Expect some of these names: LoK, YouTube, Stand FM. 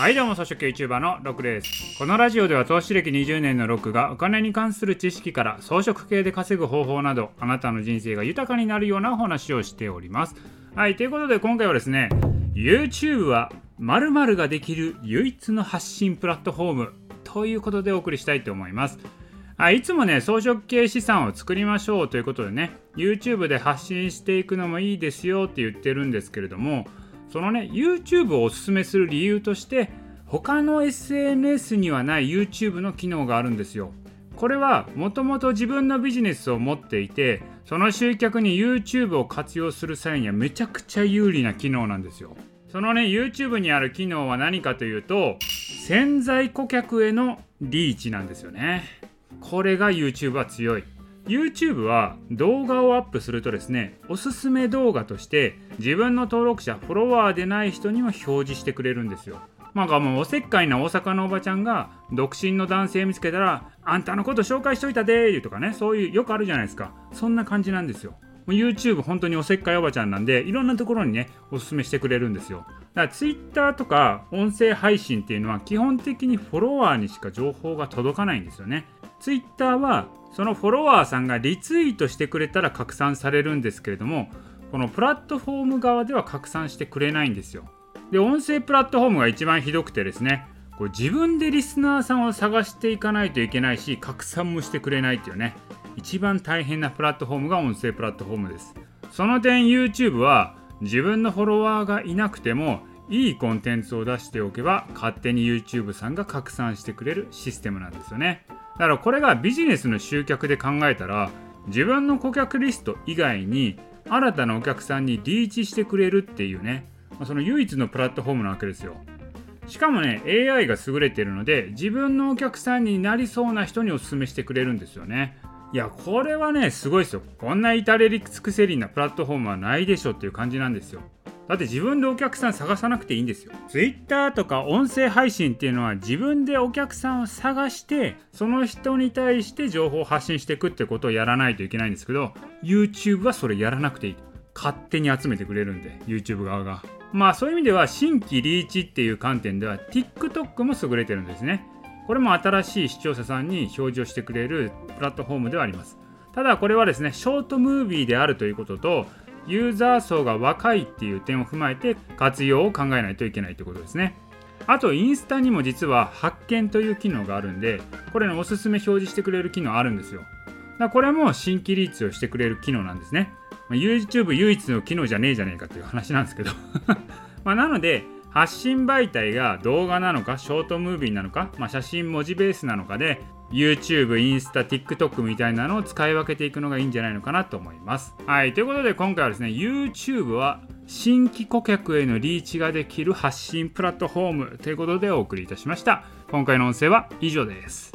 はいどうも、草食系 YouTuber のロックです。このラジオでは投資歴20年のロックがお金に関する知識から草食系で稼ぐ方法など、あなたの人生が豊かになるようなお話をしております。はい、ということで今回はですね、 YouTube は〇〇ができる唯一の発信プラットフォームということでお送りしたいと思います。いつもね、草食系資産を作りましょうということでね、 YouTube で発信していくのもいいですよって言ってるんですけれども、そのね、 YouTube をおすすめする理由として、他の SNS にはない YouTube の機能があるんですよ。これはもともと自分のビジネスを持っていて、その集客に YouTube を活用する際にはめちゃくちゃ有利な機能なんですよ。そのね、 YouTube にある機能は何かというと、潜在顧客へのリーチなんですよね。これが YouTube は強い。YouTube は動画をアップするとですね、おすすめ動画として自分の登録者、フォロワーでない人にも表示してくれるんですよ。なんかもうおせっかいな大阪のおばちゃんが独身の男性見つけたら、あんたのこと紹介しといたでとかね、そういうよくあるじゃないですか。そんな感じなんですよ。YouTube 本当におせっかいおばちゃんなんで、いろんなところにね、おすすめしてくれるんですよ。だから Twitter とか音声配信っていうのは基本的にフォロワーにしか情報が届かないんですよね。 Twitter はそのフォロワーさんがリツイートしてくれたら拡散されるんですけれども、このプラットフォーム側では拡散してくれないんですよ。で、音声プラットフォームが一番ひどくてですね、こう自分でリスナーさんを探していかないといけないし、拡散もしてくれないっていうね、一番大変なプラットフォームが音声プラットフォームです。その点 YouTube は自分のフォロワーがいなくてもいいコンテンツを出しておけば、勝手に YouTube さんが拡散してくれるシステムなんですよね。だからこれがビジネスの集客で考えたら、自分の顧客リスト以外に新たなお客さんにリーチしてくれるっていうね、その唯一のプラットフォームなわけですよ。しかもね、 AI が優れているので、自分のお客さんになりそうな人におすすめしてくれるんですよね。いや、これはね、すごいですよ。こんな至れり尽くせりなプラットフォームはないでしょっていう感じなんですよ。だって自分でお客さん探さなくていいんですよ。 Twitter とか音声配信っていうのは自分でお客さんを探して、その人に対して情報を発信していくってことをやらないといけないんですけど、 YouTube はそれやらなくていい。勝手に集めてくれるんで、 YouTube 側が。そういう意味では新規リーチっていう観点では TikTok も優れてるんですね。これも新しい視聴者さんに表示をしてくれるプラットフォームではあります。ただこれはですね、ショートムービーであるということと、ユーザー層が若いっていう点を踏まえて活用を考えないといけないということですね。あとインスタにも実は発見という機能があるんで、これのおすすめ表示してくれる機能あるんですよ。だからこれも新規リーチをしてくれる機能なんですね。YouTube 唯一の機能じゃねえじゃねえかという話なんですけどなので、発信媒体が動画なのかショートムービーなのか、写真文字ベースなのかで YouTube、インスタ、TikTok みたいなのを使い分けていくのがいいんじゃないのかなと思います。はい、ということで今回はですね、 YouTube は新規顧客へのリーチができる発信プラットフォームということでお送りいたしました。今回の音声は以上です。